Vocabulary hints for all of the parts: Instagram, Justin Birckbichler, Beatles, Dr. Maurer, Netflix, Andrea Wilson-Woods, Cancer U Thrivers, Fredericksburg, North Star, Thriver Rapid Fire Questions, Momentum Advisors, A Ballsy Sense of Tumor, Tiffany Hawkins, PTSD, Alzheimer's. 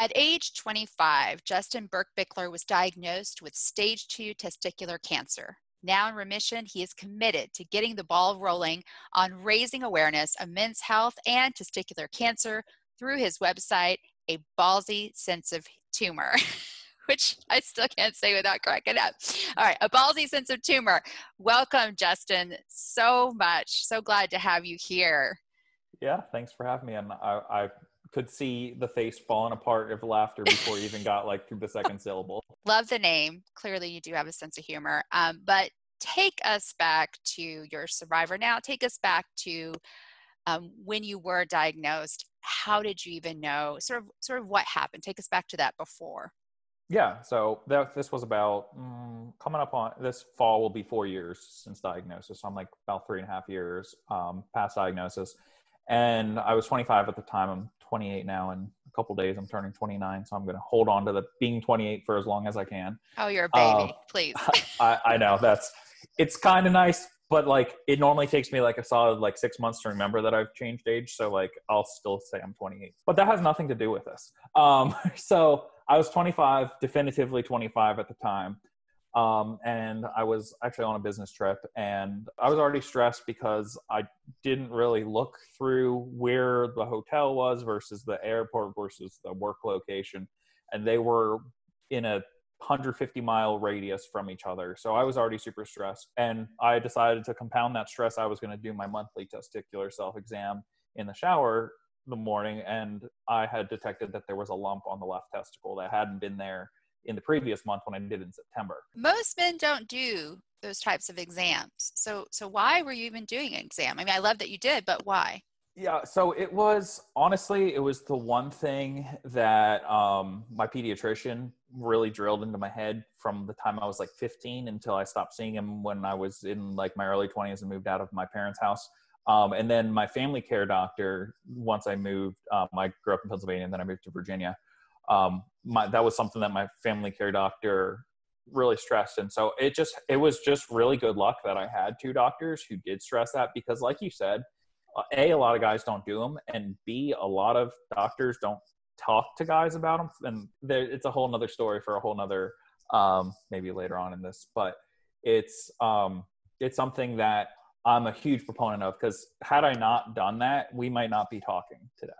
At age 25, Justin Birckbichler was diagnosed with stage 2 testicular cancer. Now in remission, he is committed to getting the ball rolling on raising awareness of men's health and testicular cancer through his website, A Ballsy Sense of Tumor, which I still can't say without cracking up. All right, A Ballsy Sense of Tumor. Welcome, Justin, so much. So glad to have you here. Yeah, thanks for having me. And I could see the face falling apart of laughter before you even got through the second syllable. Love the name. Clearly you do have a sense of humor, but take us back to your survivor. Now take us back to when you were diagnosed. How did you even know sort of what happened? Take us back to that before. Yeah. So this was about coming up on this fall will be 4 years since diagnosis. So I'm about 3.5 years past diagnosis. And I was 25 at the time. I'm 28 now. In a couple of days, I'm turning 29. So I'm going to hold on to being 28 for as long as I can. Oh, you're a baby. Please. I know it's kind of nice, but it normally takes me a solid 6 months to remember that I've changed age. So I'll still say I'm 28, but that has nothing to do with this. So I was 25, definitively 25 at the time. And I was actually on a business trip, and I was already stressed because I didn't really look through where the hotel was versus the airport versus the work location. And they were in a 150-mile radius from each other. So I was already super stressed, and I decided to compound that stress. I was going to do my monthly testicular self-exam in the shower the morning. And I had detected that there was a lump on the left testicle that hadn't been there in the previous month when I did in September. Most men don't do those types of exams. So why were you even doing an exam? I mean, I love that you did, but why? Yeah. So it was the one thing that my pediatrician really drilled into my head from the time I was 15 until I stopped seeing him when I was in my early 20s and moved out of my parents' house. And then my family care doctor, once I moved, I grew up in Pennsylvania and then I moved to Virginia. That was something that my family care doctor really stressed. And so it was just really good luck that I had two doctors who did stress that, because like you said, A lot of guys don't do them, and B, a lot of doctors don't talk to guys about them. And it's a whole nother story for a whole nother, maybe later on in this, but it's something that I'm a huge proponent of, because had I not done that, we might not be talking today.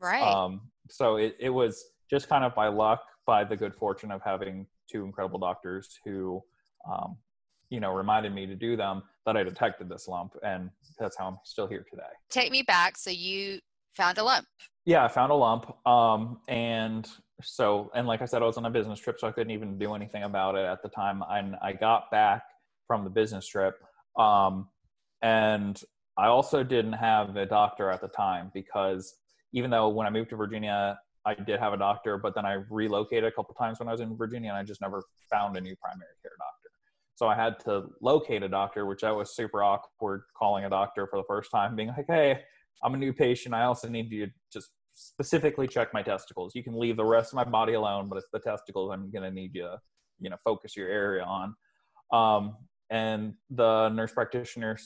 Right. So it was just kind of by luck, by the good fortune of having two incredible doctors who, reminded me to do them, that I detected this lump, and that's how I'm still here today. Take me back. So you found a lump. Yeah, I found a lump. And like I said, I was on a business trip, so I couldn't even do anything about it at the time. And I got back from the business trip. And I also didn't have a doctor at the time, because even though when I moved to Virginia, I did have a doctor, but then I relocated a couple times when I was in Virginia, and I just never found a new primary care doctor. So I had to locate a doctor, which I was super awkward calling a doctor for the first time, being like, hey, I'm a new patient. I also need you to just specifically check my testicles. You can leave the rest of my body alone, but it's the testicles I'm going to need you to, focus your area on. And the nurse practitioner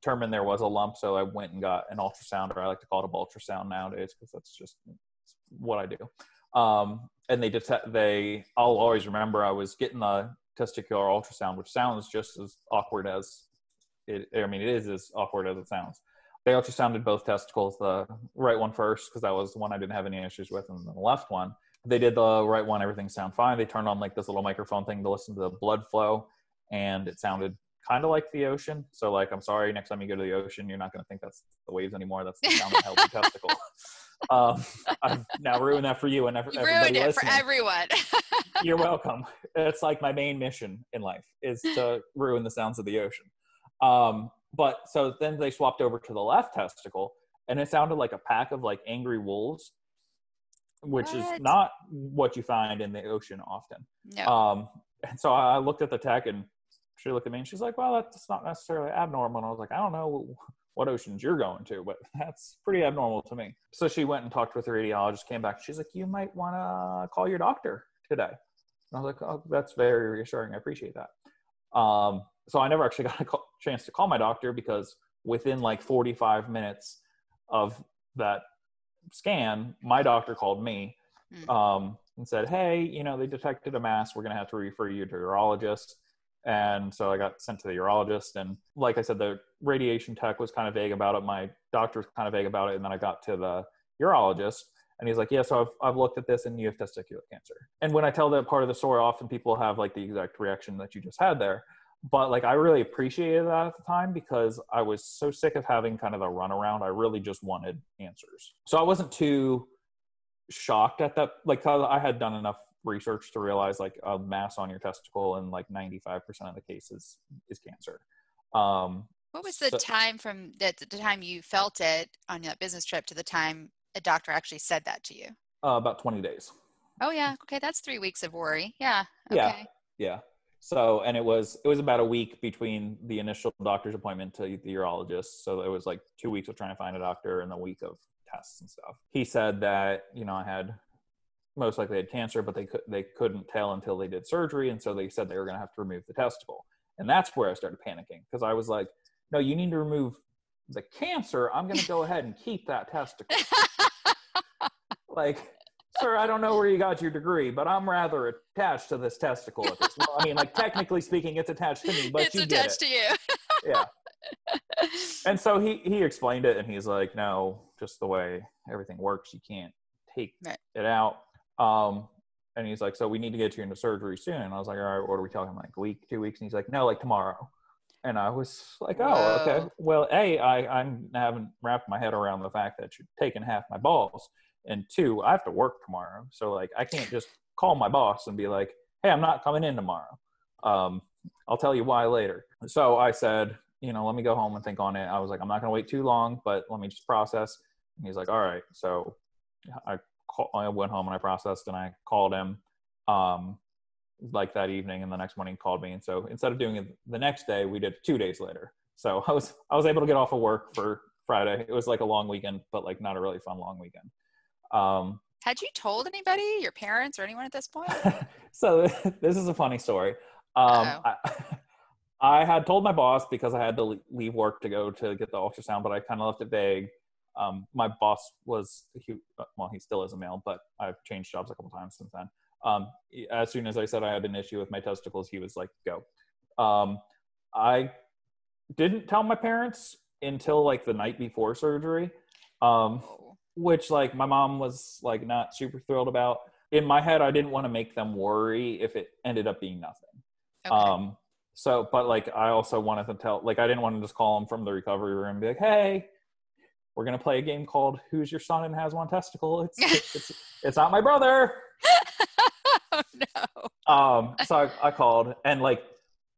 determined there was a lump. So I went and got an ultrasound, or I like to call it a ultrasound nowadays, because that's just what I do. And I'll always remember I was getting the testicular ultrasound, which sounds just as awkward as it is as awkward as it sounds. They ultrasounded both testicles, the right one first, because that was the one I didn't have any issues with, and then the left one. They did the right one, everything sounded fine. They turned on this little microphone thing to listen to the blood flow, and it sounded kind of like the ocean. So I'm sorry, next time you go to the ocean, you're not going to think that's the waves anymore. That's the sound of healthy testicle. I've now ruined that for you and everybody listening. You ruined it for everyone. You're welcome. It's my main mission in life is to ruin the sounds of the ocean. But so then they swapped over to the left testicle, and it sounded like a pack of angry wolves which is not what you find in the ocean often. No. And so I looked at the tech, and she looked at me and she's like, well, that's not necessarily abnormal. And I was like, I don't know what oceans you're going to, but that's pretty abnormal to me. So she went and talked with her radiologist, came back. She's like, you might want to call your doctor today. And I was like, oh, that's very reassuring. I appreciate that. So I never actually got a chance to call my doctor, because within like 45 minutes of that scan, my doctor called me and said, hey, they detected a mass. We're going to have to refer you to a urologist. And so I got sent to the urologist. And like I said, the radiation tech was kind of vague about it. My doctor was kind of vague about it. And then I got to the urologist, and he's like, yeah, so I've looked at this, and you have testicular cancer. And when I tell that part of the story, often people have like the exact reaction that you just had there. But like, I really appreciated that at the time, because I was so sick of having kind of the runaround. I really just wanted answers. So I wasn't too shocked at that. Like, 'cause I had done enough research to realize like a mass on your testicle in like 95% of the cases is cancer. What was the time from the time you felt it on that business trip to the time a doctor actually said that to you? About 20 days. Oh yeah. Okay. That's 3 weeks of worry. Yeah. Okay. Yeah. So, and it was about a week between the initial doctor's appointment to the urologist. So it was like 2 weeks of trying to find a doctor and the week of tests and stuff. He said that, I had most likely had cancer, but they couldn't tell until they did surgery. And so they said they were going to have to remove the testicle. And that's where I started panicking, because I was like, no, you need to remove the cancer. I'm going to go ahead and keep that testicle. Like, sir, I don't know where you got your degree, but I'm rather attached to this testicle at this point. I mean, like, technically speaking, it's attached to me, but it's attached to you. Yeah. And so he explained it, and he's like, no, just the way everything works, you can't take it out. And he's like, so we need to get you into surgery soon. And I was like, all right, what are we talking, like a week, 2 weeks? And he's like, no, like tomorrow. And I was like, oh, okay. Well, A, I haven't wrapped my head around the fact that you're taking half my balls. And two, I have to work tomorrow. So like, I can't just call my boss and be like, hey, I'm not coming in tomorrow. I'll tell you why later. So I said, let me go home and think on it. I was like, I'm not going to wait too long, but let me just process. And he's like, all right. So I went home and I processed, and I called him like that evening, and the next morning he called me. And so instead of doing it the next day, we did it 2 days later. So I was able to get off of work for Friday. It was like a long weekend, but like not a really fun long weekend. Had you told anybody, your parents or anyone at this point? So this is a funny story. I had told my boss, because I had to leave work to go to get the ultrasound, but I kind of left it vague. My boss was, he still is a male, but I've changed jobs a couple times since then. As soon as I said I had an issue with my testicles, he was like, go. I didn't tell my parents until like the night before surgery. Which like my mom was like not super thrilled about. In my head, I didn't want to make them worry if it ended up being nothing. Okay. So, but like, I also wanted to tell, like, I didn't want to just call them from the recovery room and be like, hey, we're going to play a game called Who's Your Son and Has One Testicle. It's not my brother. Oh, no. So I called, and like,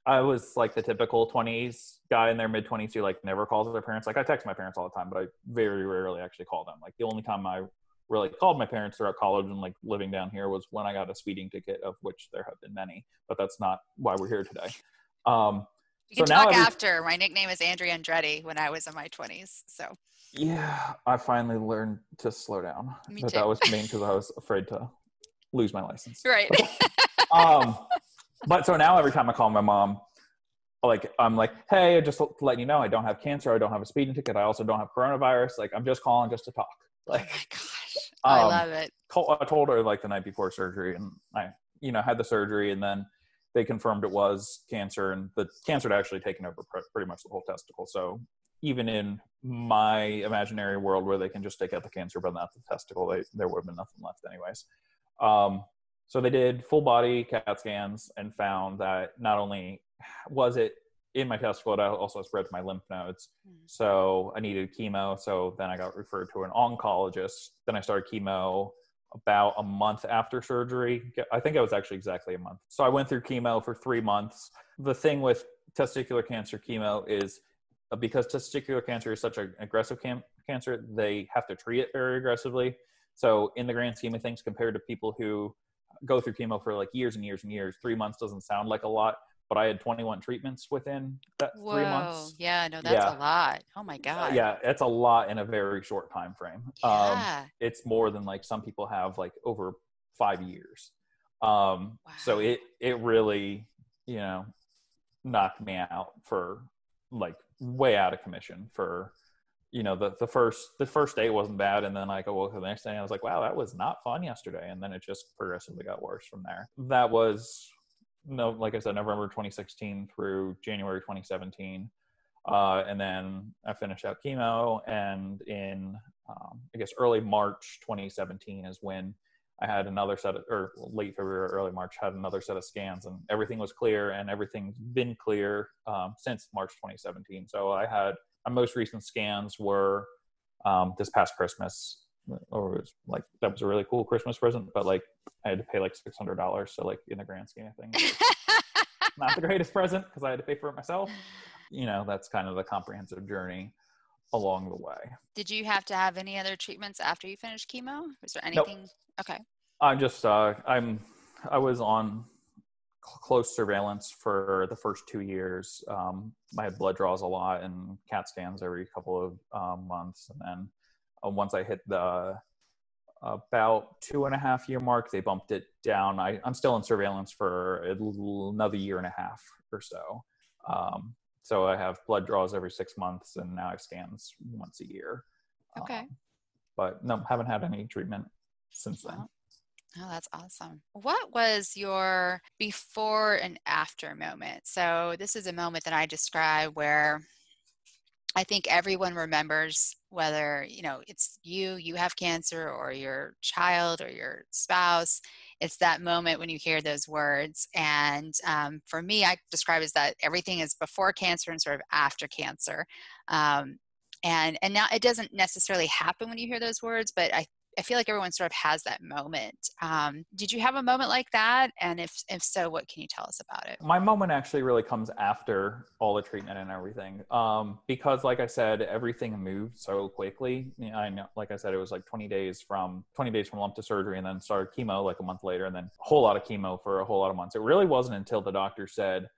I was like the typical 20s guy in their mid 20s who like never calls their parents. Like I text my parents all the time, but I very rarely actually call them. Like the only time I really called my parents throughout college and like living down here was when I got a speeding ticket, of which there have been many, but that's not why we're here today. You can talk after. My nickname is Andrea Andretti when I was in my 20s. So yeah, I finally learned to slow down. Me too. That was main because I was afraid to lose my license. Right. But, but so now every time I call my mom, like, I'm like, hey, just to let you know, I don't have cancer. I don't have a speeding ticket. I also don't have coronavirus. Like, I'm just calling just to talk. Like, oh my gosh, I love it. I told her like the night before surgery, and I, had the surgery, and then they confirmed it was cancer, and the cancer had actually taken over pretty much the whole testicle. So even in my imaginary world where they can just take out the cancer, but not the testicle, there would have been nothing left anyways. So they did full body CAT scans and found that not only was it in my testicle, it also spread to my lymph nodes. So I needed chemo. So then I got referred to an oncologist. Then I started chemo about a month after surgery. I think it was actually exactly a month. So I went through chemo for 3 months. The thing with testicular cancer chemo is because testicular cancer is such an aggressive cancer, they have to treat it very aggressively. So in the grand scheme of things, compared to people who go through chemo for like years and years and years, 3 months doesn't sound like a lot, but I had 21 treatments within that 3 months. Yeah, no, that's a lot. Oh my God. Yeah, it's a lot in a very short time frame. Yeah. It's more than like some people have like over 5 years. Wow. So it really, you know, knocked me out for like way out of commission for, you know, the first day wasn't bad. And then I woke up the next day and I was like, wow, that was not fun yesterday. And then it just progressively got worse from there. That was, no, like I said, November 2016 through January 2017. And then I finished out chemo. And in, I guess, early March 2017 is when I had another set of, or late February, early March, had another set of scans, and everything was clear, and everything's been clear since March 2017. So I had, my most recent scans were this past Christmas, or it was like, that was a really cool Christmas present, but like I had to pay like $600. So like in the grand scheme of things, not the greatest present because I had to pay for it myself. You know, that's kind of the comprehensive journey along the way. Did you have to have any other treatments after you finished chemo? Was there anything? Nope. Okay. I'm just, I was on close surveillance for the first 2 years. I had blood draws a lot and CAT scans every couple of months. And then once I hit the about 2.5 year mark, they bumped it down. I'm still in surveillance for another 1.5 years or so. So I have blood draws every 6 months, and now I have scans once a year. Okay. But no, haven't had any treatment since then. Oh, that's awesome. What was your before and after moment? So this is a moment that I describe where I think everyone remembers, whether, you know, it's you have cancer, or your child or your spouse. It's that moment when you hear those words. And for me, I describe as that everything is before cancer and sort of after cancer. And now it doesn't necessarily happen when you hear those words, but I feel like everyone sort of has that moment. Did you have a moment like that? And if so, what can you tell us about it? My moment actually really comes after all the treatment and everything. Because like I said, everything moved so quickly. I know, like I said, it was like 20 days from lump to surgery, and then started chemo like a month later, and then a whole lot of chemo for a whole lot of months. It really wasn't until the doctor said,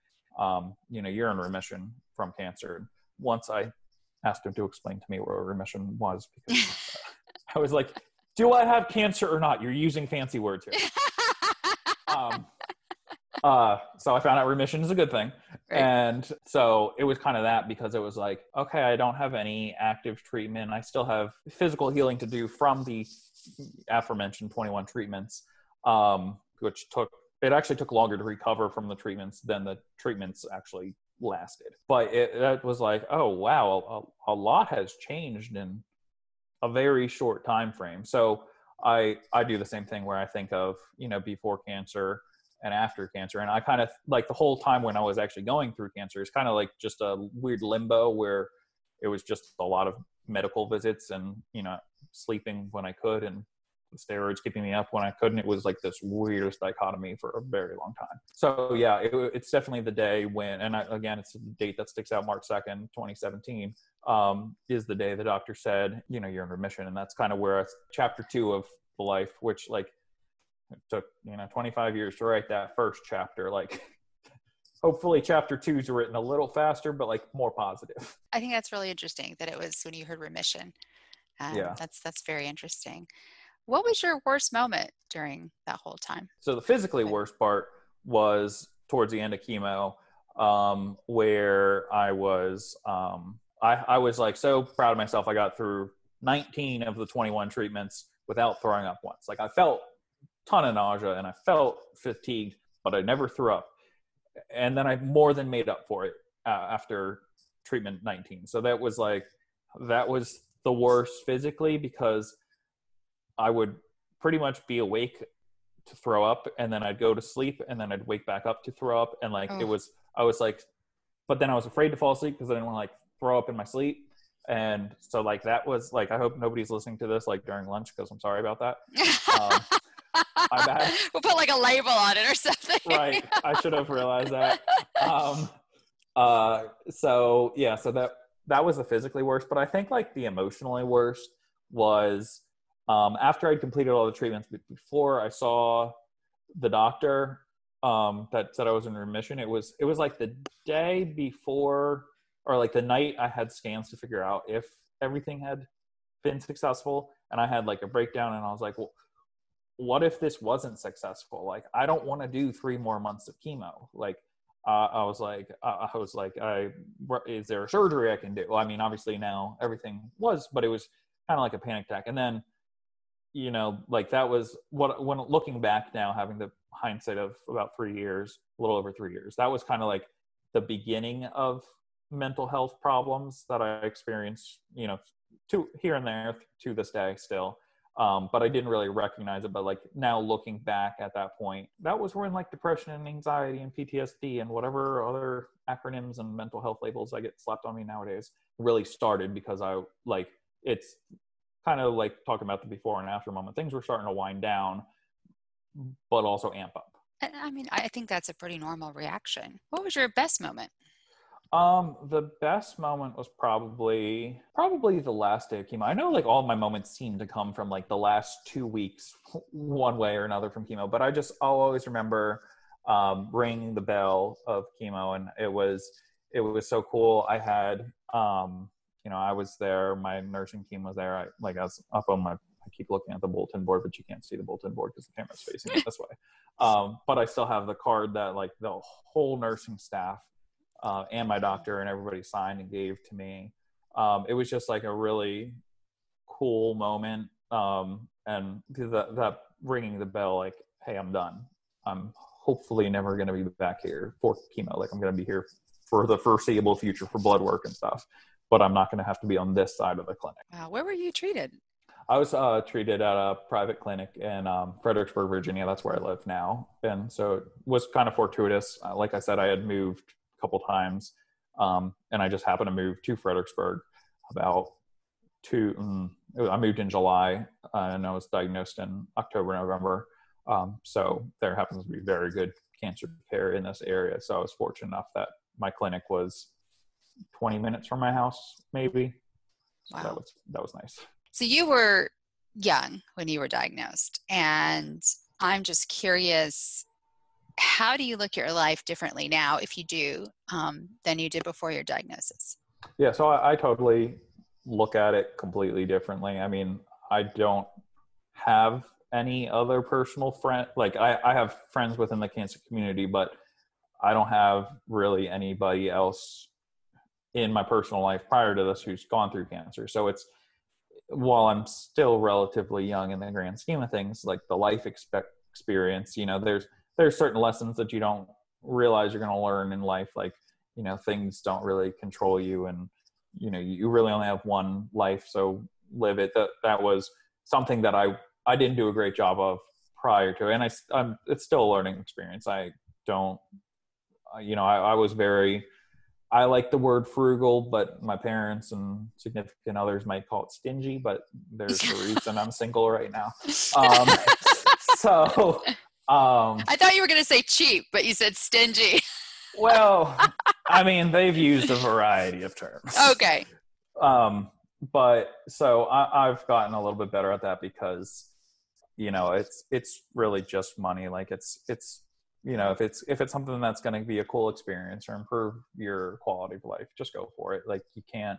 you know, you're in remission from cancer. Once I asked him to explain to me what a remission was, because I was like, do I have cancer or not? You're using fancy words here. So I found out remission is a good thing. Right. And so it was kind of that, because it was like, okay, I don't have any active treatment. I still have physical healing to do from the aforementioned 21 treatments, which it actually took longer to recover from the treatments than the treatments actually lasted. But that was like, oh, wow, a lot has changed in a very short time frame. So I do the same thing where I think of, you know, before cancer and after cancer. And I kind of like the whole time when I was actually going through cancer, it's kind of like just a weird limbo where it was just a lot of medical visits and, you know, sleeping when I could and the steroids keeping me up when I couldn't. It was like this weirdest dichotomy for a very long time. So yeah, it's definitely the day when, and again, it's the date that sticks out, March 2nd, 2017, is the day the doctor said, you know, you're in remission. And that's kind of where it's chapter 2 of the life, which like it took, you know, 25 years to write that first chapter. Like hopefully chapter 2's written a little faster, but like more positive. I think that's really interesting that it was when you heard remission. Yeah. That's very interesting. What was your worst moment during that whole time? So the physically worst part was towards the end of chemo, where I was, I was like so proud of myself. I got through 19 of the 21 treatments without throwing up once. Like I felt a ton of nausea and I felt fatigued, but I never threw up. And then I more than made up for it after treatment 19. So that was the worst physically, because I would pretty much be awake to throw up, and then I'd go to sleep, and then I'd wake back up to throw up. And like, but then I was afraid to fall asleep because I didn't want to like throw up in my sleep. And so like, that was like, I hope nobody's listening to this like during lunch, because I'm sorry about that. We'll put like a label on it or something. Right. I should have realized that. So yeah, so that was the physically worst, but I think like the emotionally worst was After I'd completed all the treatments before, I saw the doctor that said I was in remission. It was like the day before, or like the night I had scans to figure out if everything had been successful. And I had like a breakdown, and I was like, well, what if this wasn't successful? Like, I don't want to do 3 more months of chemo. Like, is there a surgery I can do? Well, I mean, obviously now everything was, but it was kind of like a panic attack. And then, you know, like that was what, when looking back now, having the hindsight of about 3 years, a little over 3 years, that was kind of like the beginning of mental health problems that I experienced, you know, here and there to this day still. But I didn't really recognize it. But like now looking back at that point, that was when like depression and anxiety and PTSD and whatever other acronyms and mental health labels I get slapped on me nowadays really started, because I like, it's kind of like talking about the before and after moment. Things were starting to wind down, but also amp up. I mean, I think that's a pretty normal reaction. What was your best moment? The best moment was probably the last day of chemo. I know like all my moments seem to come from like the last 2 weeks one way or another from chemo, but I'll always remember ringing the bell of chemo, and it was so cool. I had you know, I was there, my nursing team was there. I was up on my, I keep looking at the bulletin board, but you can't see the bulletin board because the camera's facing it this way. But I still have the card that like the whole nursing staff and my doctor and everybody signed and gave to me. It was just like a really cool moment. And that ringing the bell, like, hey, I'm done. I'm hopefully never going to be back here for chemo. Like, I'm going to be here for the foreseeable future for blood work and stuff, but I'm not going to have to be on this side of the clinic. Wow. Where were you treated? I was treated at a private clinic in Fredericksburg, Virginia. That's where I live now. And so it was kind of fortuitous. Like I said, I had moved couple times, and I just happened to move to Fredericksburg I moved in July, and I was diagnosed in October, November, so there happens to be very good cancer care in this area, so I was fortunate enough that my clinic was 20 minutes from my house, maybe. Wow. So that was nice. So you were young when you were diagnosed, and I'm just curious, how do you look at your life differently now, if you do, than you did before your diagnosis? Yeah, so I totally look at it completely differently. I mean, I don't have any other personal friend. Like, I have friends within the cancer community, but I don't have really anybody else in my personal life prior to this who's gone through cancer. So it's, while I'm still relatively young in the grand scheme of things, like the life experience, you know, there's certain lessons that you don't realize you're going to learn in life. Like, you know, things don't really control you, and, you know, you really only have one life, so live it. That was something that I didn't do a great job of prior to. And it's still a learning experience. I don't, you know, I like the word frugal, but my parents and significant others might call it stingy, but there's a reason I'm single right now. I thought you were going to say cheap, but you said stingy. Well, I mean, they've used a variety of terms. Okay. But so I've gotten a little bit better at that, because, you know, it's really just money. Like it's, you know, if it's something that's going to be a cool experience or improve your quality of life, just go for it. Like, you can't,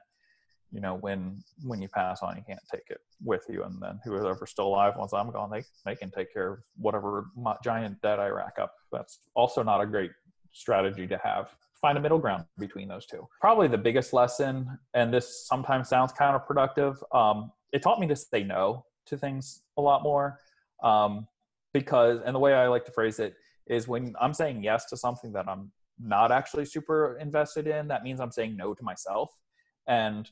you know, when you pass on, you can't take it with you. And then whoever's still alive, once I'm gone, they can take care of whatever giant debt I rack up. That's also not a great strategy to have. Find a middle ground between those two. Probably the biggest lesson, and this sometimes sounds counterproductive, it taught me to say no to things a lot more. Because, and the way I like to phrase it is, when I'm saying yes to something that I'm not actually super invested in, that means I'm saying no to myself. And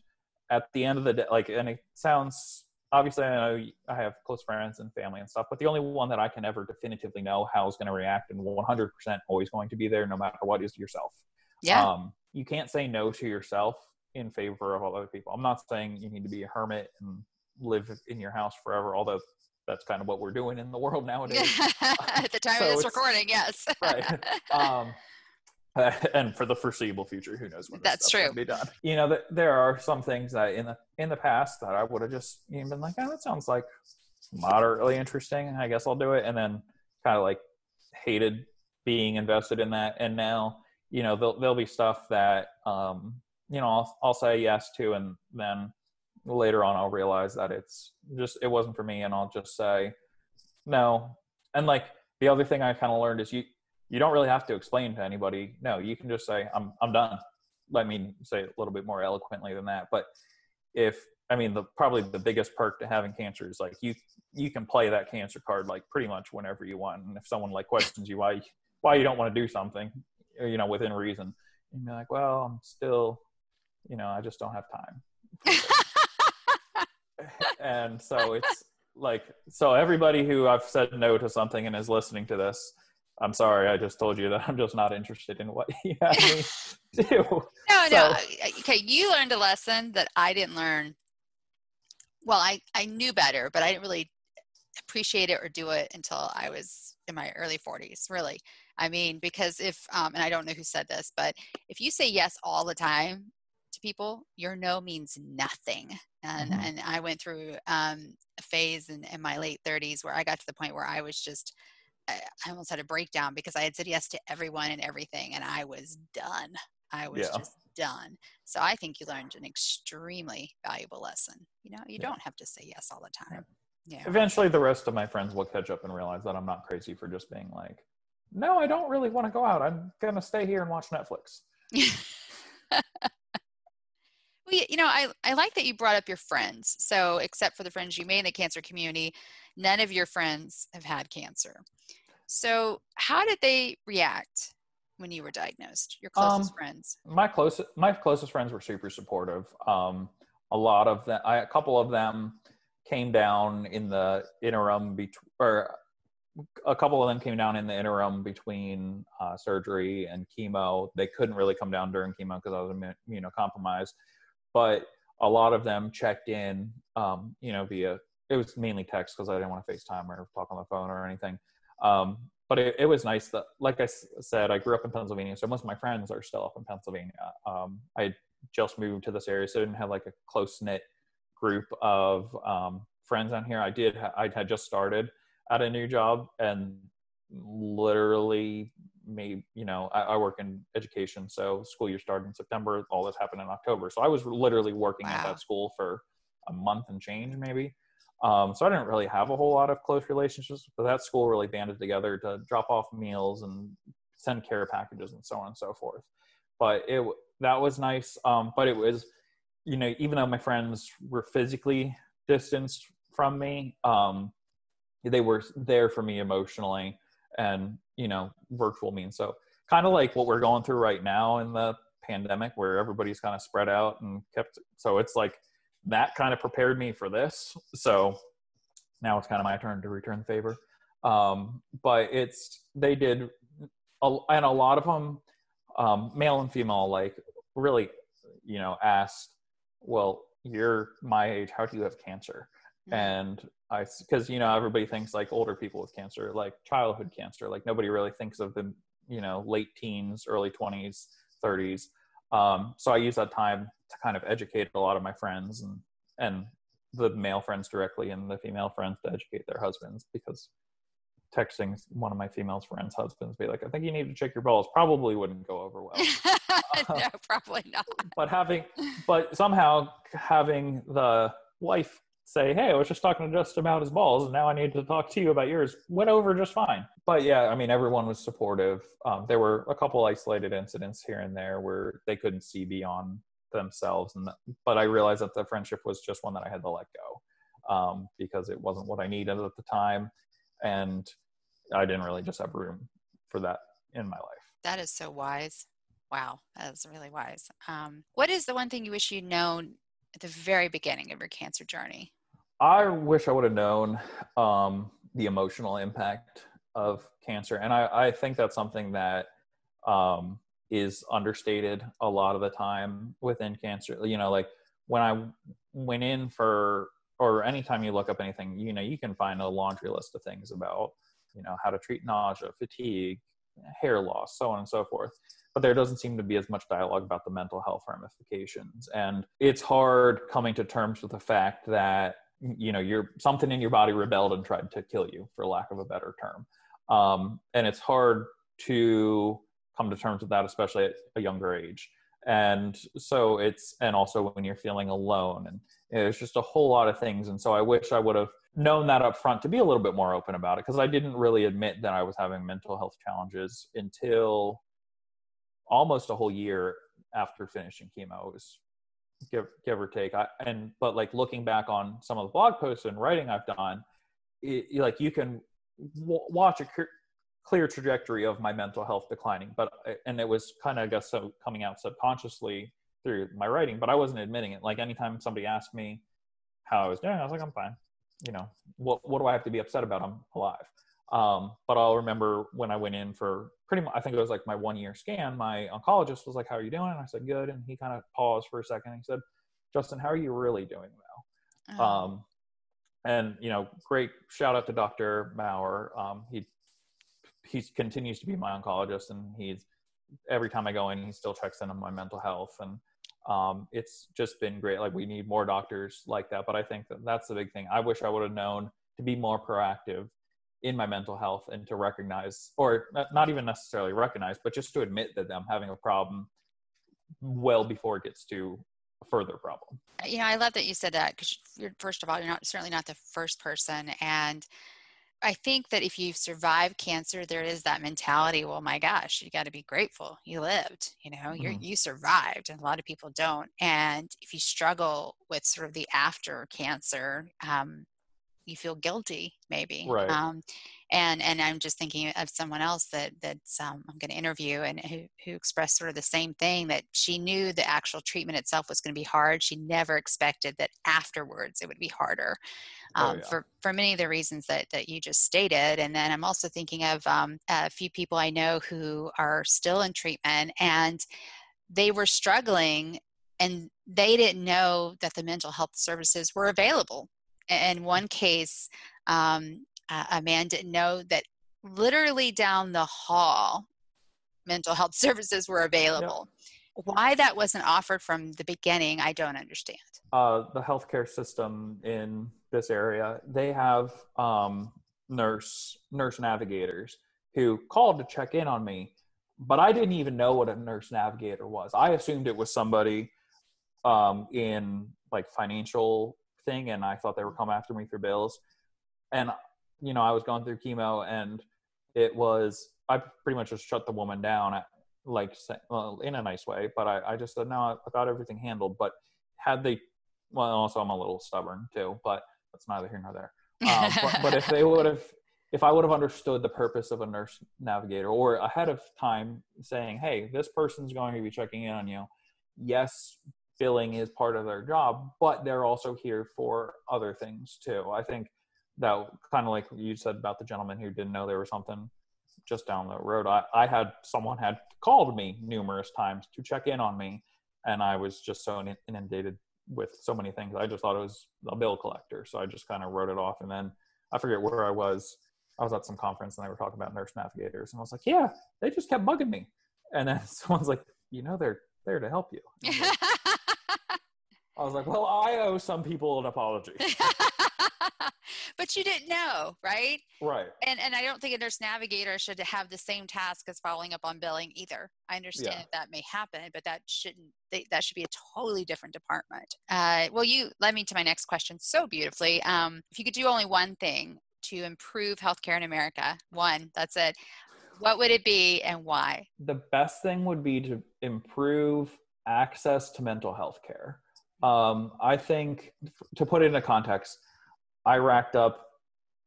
at the end of the day, like, and it sounds, obviously I know I have close friends and family and stuff, but the only one that I can ever definitively know how is going to react and 100% always going to be there no matter what is yourself. Yeah. You can't say no to yourself in favor of all other people. I'm not saying you need to be a hermit and live in your house forever, although that's kind of what we're doing in the world nowadays. At the time so of this recording, yes. Right. And for the foreseeable future, who knows when that's true. Can be done. You know, there are some things that in the past that I would have just been like, oh, that sounds like moderately interesting, I guess I'll do it. And then kind of like hated being invested in that. And now, you know, there'll be stuff that, you know, I'll say yes to, and then later on I'll realize that it's just, it wasn't for me, and I'll just say no. And like the other thing I kind of learned is you don't really have to explain to anybody. No, you can just say, I'm done. I mean, say it a little bit more eloquently than that. But if, I mean, probably the biggest perk to having cancer is like, you can play that cancer card, like pretty much whenever you want. And if someone like questions you why you don't want to do something, you know, within reason, you'd be like, well, I'm still, you know, I just don't have time. And so it's like, so everybody who I've said no to something and is listening to this, I'm sorry, I just told you that I'm just not interested in what you had me do. No. Okay, you learned a lesson that I didn't learn. Well, I knew better, but I didn't really appreciate it or do it until I was in my early 40s, really. I mean, because if, and I don't know who said this, but if you say yes all the time to people, your no means nothing. And mm-hmm. and I went through a phase in my late 30s where I got to the point where I was just, I almost had a breakdown because I had said yes to everyone and everything, and I was done. I was just done. So I think you learned an extremely valuable lesson. You know, you don't have to say yes all the time. Yeah. Eventually the rest of my friends will catch up and realize that I'm not crazy for just being like, no, I don't really want to go out. I'm going to stay here and watch Netflix. Well, you know, I like that you brought up your friends. So except for the friends you made in the cancer community, none of your friends have had cancer. So how did they react when you were diagnosed, your closest friends? My closest friends were super supportive. A lot of them, a couple of them came down in the interim between, or a couple of them came down in the interim between surgery and chemo. They couldn't really come down during chemo because I was, you know, compromised. But a lot of them checked in, you know, via, it was mainly text because I didn't want to FaceTime or talk on the phone or anything. But it was nice that, like I said, I grew up in Pennsylvania, so most of my friends are still up in Pennsylvania. I just moved to this area, so I didn't have like a close-knit group of friends on here. I had just started at a new job, and literally, maybe, you know, I work in education, so school year started in September. All this happened in October, so I was literally working at that school for a month and change, maybe. So I didn't really have a whole lot of close relationships, but that school really banded together to drop off meals and send care packages and so on and so forth. But that was nice. But it was, you know, even though my friends were physically distanced from me, they were there for me emotionally and, you know, virtual means. So kind of like what we're going through right now in the pandemic where everybody's kind of spread out and kept. So it's like, that kind of prepared me for this. So now it's kind of my turn to return the favor. But they did, and a lot of them, male and female, like really, you know, asked, well, you're my age, how do you have cancer? Mm-hmm. And because, you know, everybody thinks like older people with cancer, like childhood cancer, like nobody really thinks of the, you know, late teens, early 20s, 30s. So I used that time to kind of educate a lot of my friends and the male friends directly and the female friends to educate their husbands, because texting one of my female friends' husbands be like, I think you need to check your balls, probably wouldn't go over well. No, probably not. But somehow having the wife say, hey, I was just talking to Justin about his balls and now I need to talk to you about yours, went over just fine. But yeah, I mean, everyone was supportive. There were a couple isolated incidents here and there where they couldn't see beyond themselves. But I realized that the friendship was just one that I had to let go, because it wasn't what I needed at the time. And I didn't really just have room for that in my life. That is so wise. Wow. That is really wise. What is the one thing you wish you'd known at the very beginning of your cancer journey? I wish I would have known the emotional impact of cancer. And I think that's something that is understated a lot of the time within cancer. You know, like when I went in for, or anytime you look up anything, you know, you can find a laundry list of things about, you know, how to treat nausea, fatigue, hair loss, so on and so forth. But there doesn't seem to be as much dialogue about the mental health ramifications. And it's hard coming to terms with the fact that you know, something in your body rebelled and tried to kill you, for lack of a better term. And it's hard to come to terms with that, especially at a younger age. And so it's, and also when you're feeling alone, and it's just a whole lot of things. And so I wish I would have known that up front to be a little bit more open about it, because I didn't really admit that I was having mental health challenges until almost a whole year after finishing chemo. It was give or take. But like looking back on some of the blog posts and writing I've done, like you can watch a clear trajectory of my mental health declining, and it was kind of, I guess, so coming out subconsciously through my writing, but I wasn't admitting it. Like anytime somebody asked me how I was doing, I was like, I'm fine. You know, what do I have to be upset about? I'm alive. But I'll remember when I went in for pretty much, I think it was like my 1-year scan, my oncologist was like, how are you doing? And I said, good. And he kind of paused for a second and he said, Justin, how are you really doing now? And, you know, great shout out to Dr. Maurer. He continues to be my oncologist, and every time I go in, he still checks in on my mental health. And it's just been great. Like, we need more doctors like that. But I think that's the big thing. I wish I would have known to be more proactive in my mental health and to recognize, or not even necessarily recognize, but just to admit that I'm having a problem well before it gets to a further problem. You know, I love that you said that, because first of all, you're certainly not the first person. And I think that if you've survived cancer, there is that mentality, well, my gosh, you got to be grateful you lived, you know, you survived, and a lot of people don't. And if you struggle with sort of the after cancer, you feel guilty maybe. Right. And I'm just thinking of someone else that's I'm going to interview, and who expressed sort of the same thing, that she knew the actual treatment itself was going to be hard. She never expected that afterwards it would be harder, for many of the reasons that you just stated. And then I'm also thinking of a few people I know who are still in treatment, and they were struggling and they didn't know that the mental health services were available. In one case, a man didn't know that literally down the hall, mental health services were available. Yep. Why that wasn't offered from the beginning, I don't understand. The healthcare system in this area, they have nurse navigators who called to check in on me, but I didn't even know what a nurse navigator was. I assumed it was somebody in like financial thing, and I thought they were coming after me for bills. And you know, I was going through chemo, and I pretty much just shut the woman down in a nice way, but I just said, no, I got everything handled. But also I'm a little stubborn too, but that's neither here nor there. But if I would have understood the purpose of a nurse navigator, or ahead of time saying, hey, this person's going to be checking in on you. Yes, billing is part of their job, but they're also here for other things too. I think that, kind of like you said about the gentleman who didn't know there was something just down the road, I had someone had called me numerous times to check in on me, and I was just so inundated with so many things. I just thought it was a bill collector. So I just kind of wrote it off. And then I forget where I was at some conference and they were talking about nurse navigators. And I was like, yeah, they just kept bugging me. And then someone's like, you know, they're there to help you. I was like, well, I owe some people an apology. But you didn't know, right? Right. And I don't think a nurse navigator should have the same task as following up on billing either. I understand that may happen, but that should be a totally different department. Well, you led me to my next question so beautifully. If you could do only one thing to improve healthcare in America, that's it, what would it be and why? The best thing would be to improve access to mental health care. I think, to put it into context, I racked up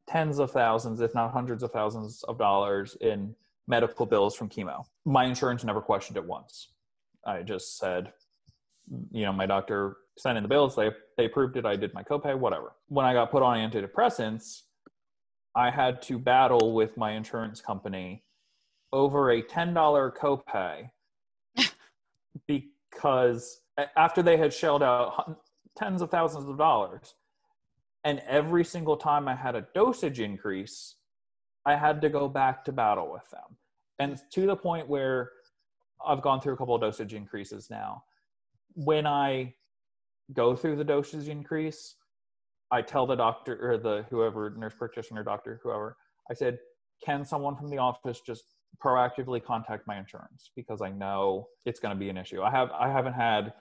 tens of thousands, if not hundreds of thousands of dollars in medical bills from chemo. My insurance never questioned it once. I just said, you know, my doctor sent in the bills, they approved it, I did my copay, whatever. When I got put on antidepressants, I had to battle with my insurance company over a $10 copay because after they had shelled out tens of thousands of dollars, and every single time I had a dosage increase, I had to go back to battle with them. And to the point where I've gone through a couple of dosage increases now. When I go through the dosage increase, I tell the doctor or the whoever, nurse practitioner, doctor, whoever, I said, can someone from the office just proactively contact my insurance? Because I know it's going to be an issue. I haven't had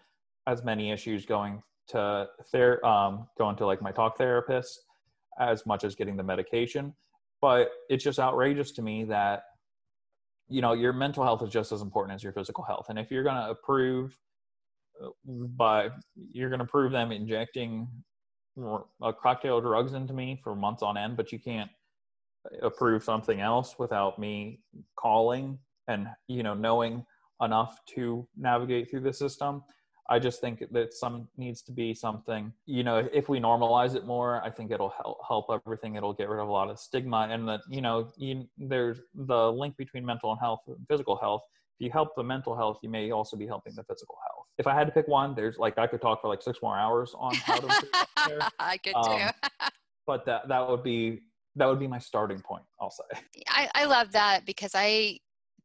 as many issues going to going to like my talk therapist as much as getting the medication. But it's just outrageous to me that, you know, your mental health is just as important as your physical health. And if you're going to prove them injecting a cocktail of drugs into me for months on end, but you can't approve something else without me calling and, you know, knowing enough to navigate through the system. I just think that needs to be something, you know, if we normalize it more, I think it'll help everything. It'll get rid of a lot of stigma, and that, you know, there's the link between mental and health and physical health. If you help the mental health, you may also be helping the physical health. If I had to pick one, I could talk for 6 more hours on how to. I could too. But that would be my starting point, I'll say. I love that, because I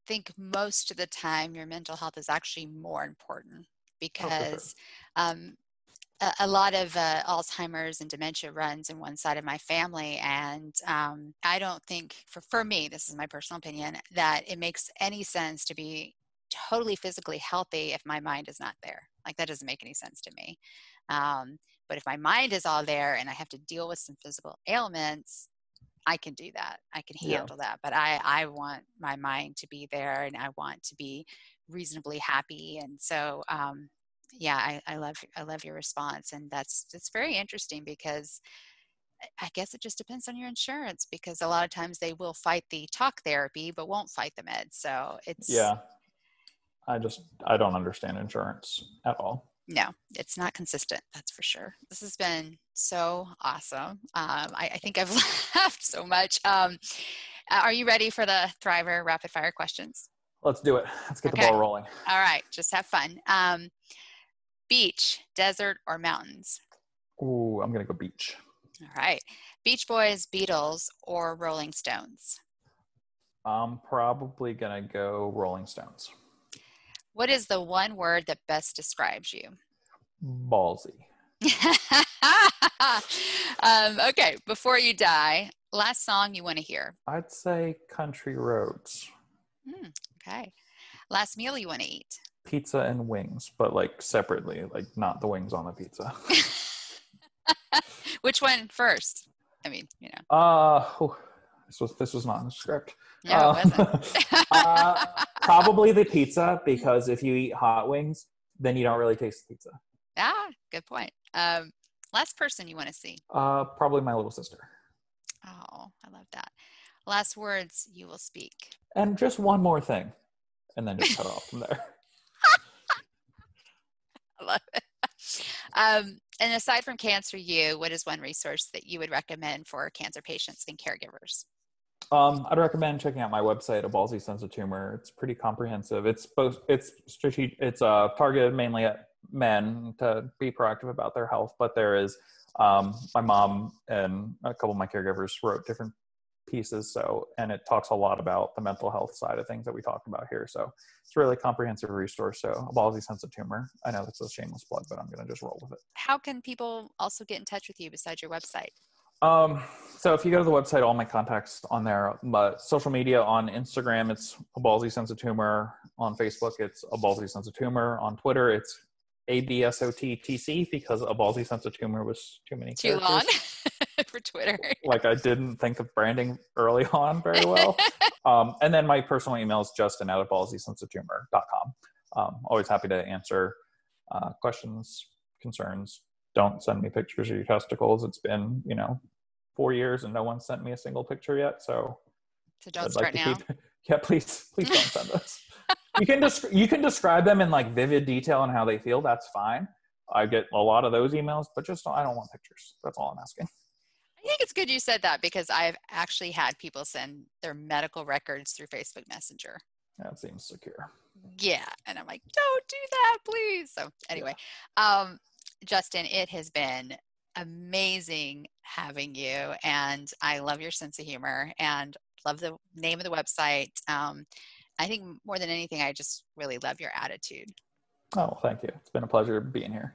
think most of the time your mental health is actually more important, because a lot of Alzheimer's and dementia runs in one side of my family. And I don't think, for me, this is my personal opinion, that it makes any sense to be totally physically healthy if my mind is not there. That doesn't make any sense to me. But if my mind is all there and I have to deal with some physical ailments, I can do that. I can handle that. But I want my mind to be there, and I want to be reasonably happy. And so, I love your response. And it's very interesting, because I guess it just depends on your insurance, because a lot of times they will fight the talk therapy, but won't fight the meds. So it's, I don't understand insurance at all. No, it's not consistent. That's for sure. This has been so awesome. I think I've laughed so much. Are you ready for the Thriver rapid fire questions? Let's do it. Let's get the ball rolling. All right. Just have fun. Beach, desert, or mountains? Ooh, I'm going to go beach. All right. Beach Boys, Beatles, or Rolling Stones? I'm probably going to go Rolling Stones. What is the one word that best describes you? Ballsy. Okay, before you die, last song you want to hear? I'd say Country Roads. Okay. Last meal you want to eat? Pizza and wings, but separately, not the wings on the pizza. Which one first? I mean, you know. This was not in the script. No, it wasn't. Probably the pizza, because if you eat hot wings, then you don't really taste the pizza. Ah, good point. Last person you want to see? Probably my little sister. Oh, I love that. Last words you will speak? And just one more thing, and then just cut off from there. I love it. And aside from Cancer U, what is one resource that you would recommend for cancer patients and caregivers? I'd recommend checking out my website, A Ballsy Sense of Tumor. It's pretty comprehensive. It's targeted mainly at men to be proactive about their health, but there is my mom and a couple of my caregivers wrote different pieces. So, and it talks a lot about the mental health side of things that we talked about here. So it's really a comprehensive resource. So A Ballsy Sense of Tumor. I know that's a shameless plug, but I'm going to just roll with it. How can people also get in touch with you besides your website? So if you go to the website, all my contacts on there, but social media on Instagram, it's A Ballsy Sense of Tumor. On Facebook, it's A Ballsy Sense of Tumor. On Twitter, it's ABSOTTC, because A Ballsy Sense of Tumor was too many characters. Too long. For Twitter. I didn't think of branding early on very well. And then my personal email is justin@aballsysenseoftumor.com. Always happy to answer questions, concerns. Don't send me pictures of your testicles. It's been, 4 years and no one sent me a single picture yet. So don't start now. Yeah, please don't send us. You can describe them in vivid detail on how they feel. That's fine. I get a lot of those emails, but I don't want pictures. That's all I'm asking. I think it's good you said that, because I've actually had people send their medical records through Facebook Messenger. That seems secure. Yeah. And I'm don't do that, please. So anyway, Justin, it has been amazing having you, and I love your sense of humor and love the name of the website. I think more than anything, I just really love your attitude. Oh, thank you. It's been a pleasure being here.